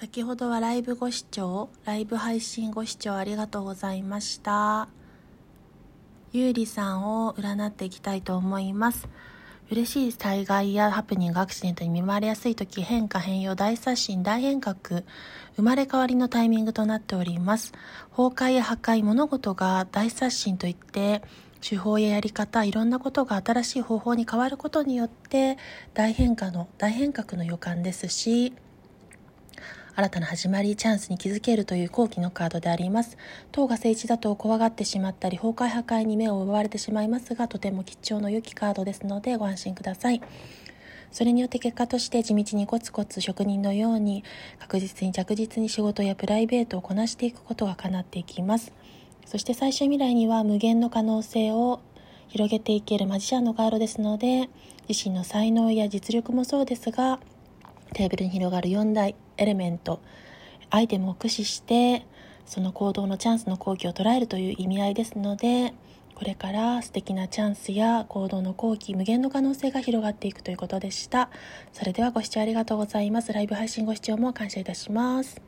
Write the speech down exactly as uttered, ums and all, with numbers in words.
先ほどはライブご視聴、ライブ配信ご視聴ありがとうございました。ゆうりさんを占っていきたいと思います。嬉しい災害やハプニング、アクシデントに見舞われやすいとき、変化、変容、大刷新、大変革、生まれ変わりのタイミングとなっております。崩壊や破壊、物事が大刷新といって、手法ややり方、いろんなことが新しい方法に変わることによって、大変化の、大変革の予感ですし、新たな始まり、チャンスに気づけるという好機のカードであります。当が正位置だと怖がってしまったり、崩壊破壊に目を奪われてしまいますが、とても貴重の良きカードですのでご安心ください。それによって結果として地道にコツコツ職人のように確実に着実に仕事やプライベートをこなしていくことが叶っていきます。そして最終未来には無限の可能性を広げていけるマジシャンのカードですので、自身の才能や実力もそうですが、テーブルに広がるよん大エレメント、アイテムを駆使してその行動のチャンスの好機を捉えるという意味合いですので、これから素敵なチャンスや行動の好機、無限の可能性が広がっていくということでした。それではご視聴ありがとうございます。ライブ配信ご視聴も感謝いたします。